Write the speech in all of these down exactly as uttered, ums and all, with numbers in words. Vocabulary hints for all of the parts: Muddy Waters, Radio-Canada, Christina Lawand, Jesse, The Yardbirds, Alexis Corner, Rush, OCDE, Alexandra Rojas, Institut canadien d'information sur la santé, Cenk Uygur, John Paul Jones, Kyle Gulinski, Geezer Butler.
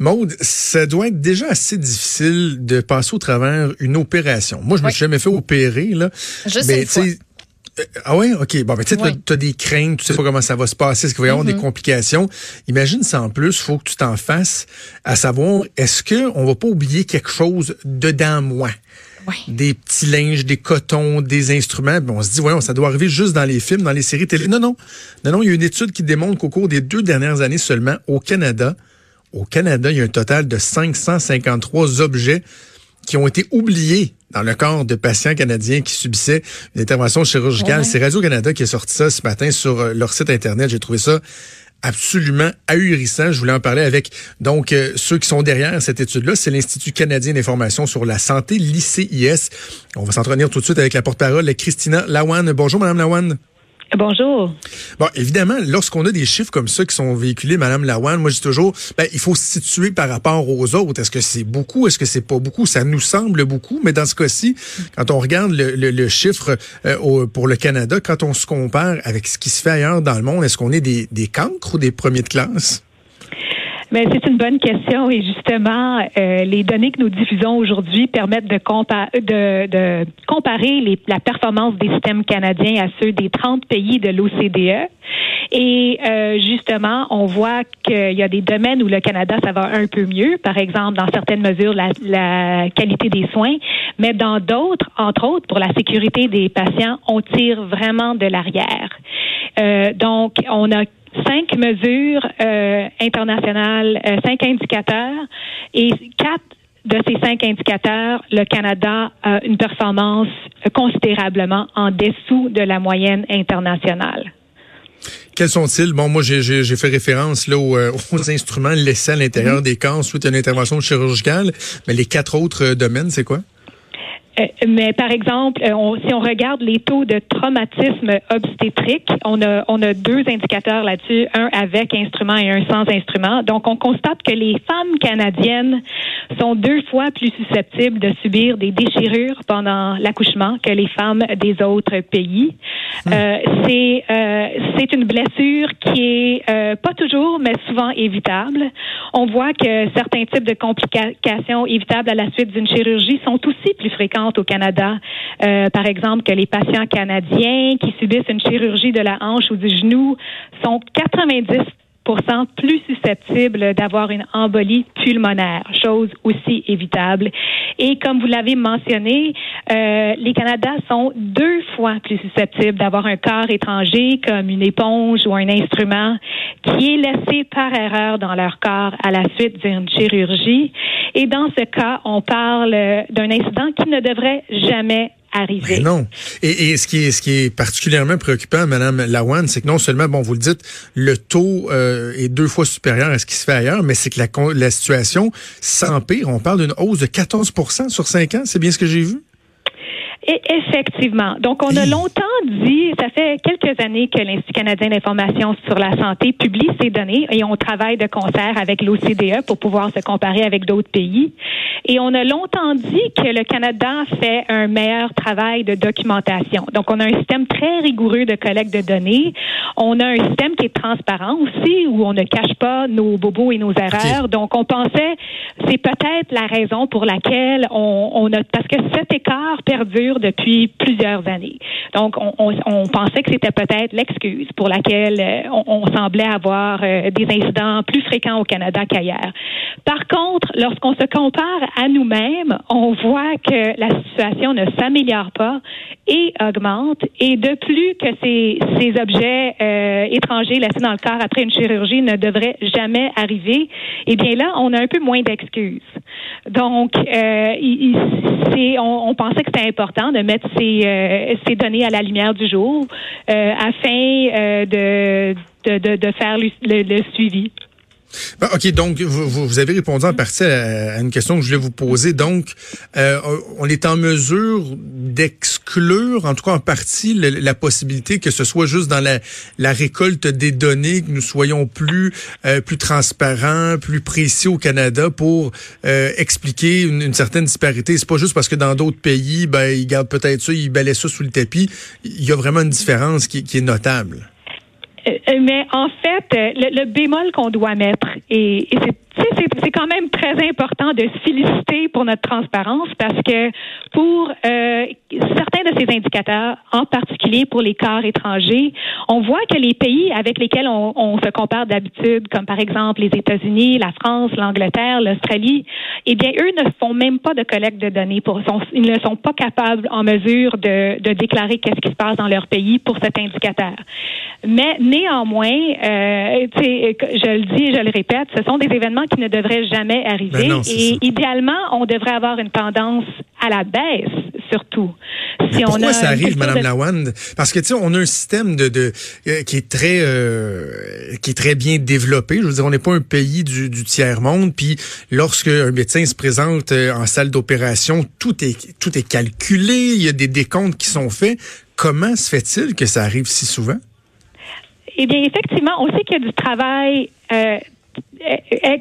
Maude, ça doit être déjà assez difficile de passer au travers une opération. Moi, je me suis jamais fait opérer, là. Juste une fois. Ah ouais, ok. Bon, mais tu sais, t'as, t'as des craintes, tu sais pas comment ça va se passer, est-ce qu'il va y avoir mm-hmm. des complications. Imagine ça en plus, faut que tu t'en fasses à savoir, est-ce que on va pas oublier quelque chose dedans moi? Ouais. Des petits linges, des cotons, des instruments. On se dit, ouais, ça doit arriver juste dans les films, dans les séries télé. Non, non, non, non. Il y a une étude qui démontre qu'au cours des deux dernières années seulement, au Canada, au Canada, il y a un total de cinq cent cinquante-trois objets qui ont été oubliés dans le corps de patients canadiens qui subissaient une intervention chirurgicale. Ouais. C'est Radio-Canada qui a sorti ça ce matin sur leur site Internet. J'ai trouvé ça absolument ahurissant. Je voulais en parler avec donc euh, ceux qui sont derrière cette étude-là. C'est l'Institut canadien d'information sur la santé, l'I C I S. On va s'entretenir tout de suite avec la porte-parole, Christina Lawand. Bonjour, Madame Lawand. Bonjour. Bon, évidemment, lorsqu'on a des chiffres comme ça qui sont véhiculés, Madame Lawand, moi je dis toujours, ben, il faut se situer par rapport aux autres. Est-ce que c'est beaucoup? Est-ce que c'est pas beaucoup? Ça nous semble beaucoup, mais dans ce cas-ci, quand on regarde le, le, le chiffre euh, au, pour le Canada, quand on se compare avec ce qui se fait ailleurs dans le monde, est-ce qu'on est des, des cancres ou des premiers de classe? Mais c'est une bonne question et justement, euh, les données que nous diffusons aujourd'hui permettent de, compa- de, de comparer les, la performance des systèmes canadiens à ceux des trente pays de l'O C D E. Et euh, justement, on voit qu'il y a des domaines où le Canada, ça va un peu mieux. Par exemple, dans certaines mesures, la, la qualité des soins. Mais dans d'autres, entre autres, pour la sécurité des patients, on tire vraiment de l'arrière. Euh, donc, on a cinq mesures euh, internationales, euh, cinq indicateurs et quatre de ces cinq indicateurs, le Canada a une performance considérablement en dessous de la moyenne internationale. Quels sont-ils? Bon, moi, j'ai, j'ai fait référence là aux, aux instruments laissés à l'intérieur mmh. des corps suite à une intervention chirurgicale, mais les quatre autres domaines, c'est quoi? Mais par exemple, on, si on regarde les taux de traumatisme obstétrique, on a, on a deux indicateurs là-dessus, un avec instrument et un sans instrument. Donc, on constate que les femmes canadiennes sont deux fois plus susceptibles de subir des déchirures pendant l'accouchement que les femmes des autres pays. Mmh. Euh, c'est, euh, c'est une blessure qui est euh, pas toujours, mais souvent évitable. On voit que certains types de complications évitables à la suite d'une chirurgie sont aussi plus fréquentes au Canada. Euh, par exemple, que les patients canadiens qui subissent une chirurgie de la hanche ou du genou sont quatre-vingt-dix pour cent plus susceptibles d'avoir une embolie pulmonaire, chose aussi évitable. Et comme vous l'avez mentionné, euh, les Canadiens sont deux fois plus susceptibles d'avoir un corps étranger comme une éponge ou un instrument qui est laissé par erreur dans leur corps à la suite d'une chirurgie. Et dans ce cas, on parle d'un incident qui ne devrait jamais arriver. Mais non. Et, et ce qui est, ce qui est particulièrement préoccupant, Madame Lawand, c'est que non seulement, bon, vous le dites, le taux euh, est deux fois supérieur à ce qui se fait ailleurs, mais c'est que la, la situation s'empire. On parle d'une hausse de quatorze pour cent sur cinq ans. C'est bien ce que j'ai vu? Et effectivement. Donc, on a longtemps dit, ça fait quelques années que l'Institut canadien d'information sur la santé publie ces données et on travaille de concert avec l'O C D E pour pouvoir se comparer avec d'autres pays. Et on a longtemps dit que le Canada fait un meilleur travail de documentation. Donc, on a un système très rigoureux de collecte de données. On a un système qui est transparent aussi, où on ne cache pas nos bobos et nos erreurs. Okay. Donc, on pensait, c'est peut-être la raison pour laquelle on, on a, parce que cet écart perdure depuis plusieurs années. Donc, on, on, on pensait que c'était peut-être l'excuse pour laquelle euh, on, on semblait avoir euh, des incidents plus fréquents au Canada qu'ailleurs. Par contre, lorsqu'on se compare à nous-mêmes, on voit que la situation ne s'améliore pas et augmente. Et de plus que ces, ces objets euh, étrangers laissés dans le corps après une chirurgie ne devraient jamais arriver, eh bien là, on a un peu moins d'excuses. Donc, euh, il, c'est, on, on pensait que c'était important de mettre ces, euh, ces données à la lumière du jour euh, afin euh, de, de, de, de faire le, le, le suivi. Ben, OK, donc vous, vous avez répondu en partie à, à une question que je voulais vous poser. Donc, euh, on est en mesure d'exclure, en tout cas en partie, le, la possibilité que ce soit juste dans la, la récolte des données, que nous soyons plus euh, plus transparents, plus précis au Canada pour euh, expliquer une, une certaine disparité. C'est pas juste parce que dans d'autres pays, ben ils gardent peut-être ça, ils balaient ça sous le tapis. Il y a vraiment une différence qui, qui est notable. Mais en fait, le, le bémol qu'on doit mettre, et, et c'est, c'est, c'est quand même très important de féliciter pour notre transparence parce que pour euh, certains de ces indicateurs, en particulier pour les corps étrangers, on voit que les pays avec lesquels on, on se compare d'habitude, comme par exemple les États-Unis, la France, l'Angleterre, l'Australie, eh bien, eux ne font même pas de collecte de données. Pour, sont, ils ne sont pas capables en mesure de, de déclarer qu'est-ce qui se passe dans leur pays pour cet indicateur. Mais néanmoins, euh, tu sais, je le dis et je le répète, ce sont des événements qui ne devraient jamais arriver. Ben non, et ça. Idéalement, on devrait avoir une tendance à la baisse, surtout. Si pourquoi on a ça arrive, Mme de... Lawand? Parce que, tu sais, on a un système de, de euh, qui est très euh, qui est très bien développé. Je veux dire, on n'est pas un pays du, du tiers-monde. Puis, lorsque un médecin se présente en salle d'opération, tout est tout est calculé. Il y a des décomptes qui sont faits. Comment se fait-il que ça arrive si souvent? Eh bien, effectivement, on sait qu'il y a du travail euh,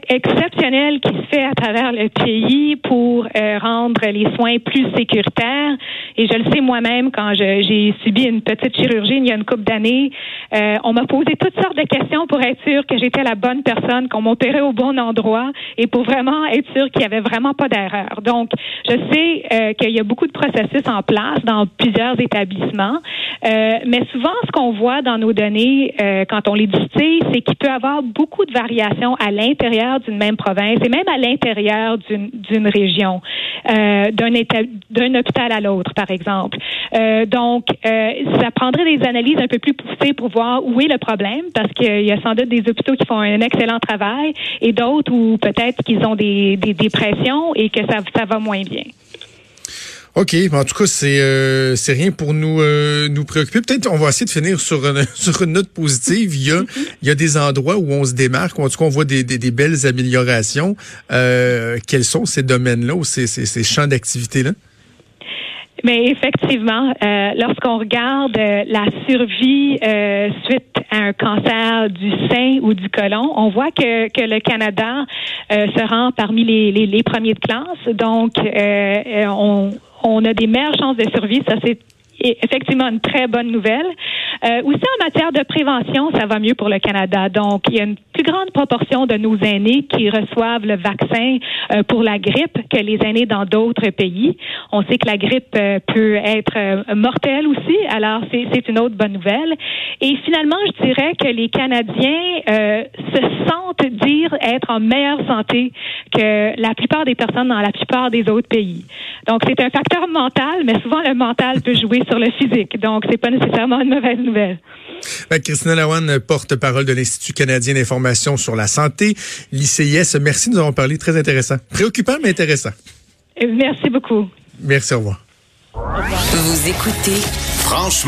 exceptionnel qui se fait à travers le pays pour euh, rendre les soins plus sécuritaires. Et je le sais moi-même, quand je, j'ai subi une petite chirurgie il y a une couple d'années, euh, on m'a posé toutes sortes de questions pour être sûr que j'étais la bonne personne, qu'on m'opérait au bon endroit et pour vraiment être sûr qu'il n'y avait vraiment pas d'erreur. Donc, je sais euh, qu'il y a beaucoup de processus en place dans plusieurs établissements, euh, mais souvent, ce qu'on voit dans nos données, euh, quand on les distille, c'est qu'il peut y avoir beaucoup de variations à l'intérieur d'une même province et même à l'intérieur d'une, d'une région, euh, d'un, état, d'un hôpital à l'autre, par exemple. Euh, donc, euh, ça prendrait des analyses un peu plus poussées pour voir où est le problème, parce qu'il y a sans doute des hôpitaux qui font un excellent travail et d'autres où peut-être qu'ils ont des, des dépressions et que ça, ça va moins bien. OK. En tout cas, c'est euh, c'est rien pour nous euh, nous préoccuper. Peut-être on va essayer de finir sur une, sur une note positive. Il y a il y a des endroits où on se démarque, où en tout cas on voit des des, des belles améliorations. Euh, quels sont ces domaines-là ou ces, ces, ces champs d'activité-là? Mais effectivement, euh, lorsqu'on regarde euh, la survie euh, suite à un cancer du sein ou du côlon, on voit que, que le Canada euh, se rend parmi les, les, les premiers de classe. Donc, euh, on, on a des meilleures chances de survie. Ça, c'est effectivement une très bonne nouvelle. Euh, aussi, en matière de prévention, ça va mieux pour le Canada. Donc, il y a une plus grande proportion de nos aînés qui reçoivent le vaccin euh, pour la grippe que les aînés dans d'autres pays. On sait que la grippe euh, peut être euh, mortelle aussi, alors c'est, c'est une autre bonne nouvelle. Et finalement, je dirais que les Canadiens euh, se sentent dire être en meilleure santé que la plupart des personnes dans la plupart des autres pays. Donc, c'est un facteur mental, mais souvent le mental peut jouer sur le physique. Donc, c'est pas nécessairement une mauvaise nouvelle. Ben, Christina Lawand, porte-parole de l'Institut canadien d'information sur la santé, l'I C I S. Merci, nous avons parlé. Très intéressant. Préoccupant, mais intéressant. Merci beaucoup. Merci, au revoir. Au revoir. Vous écoutez Franchement.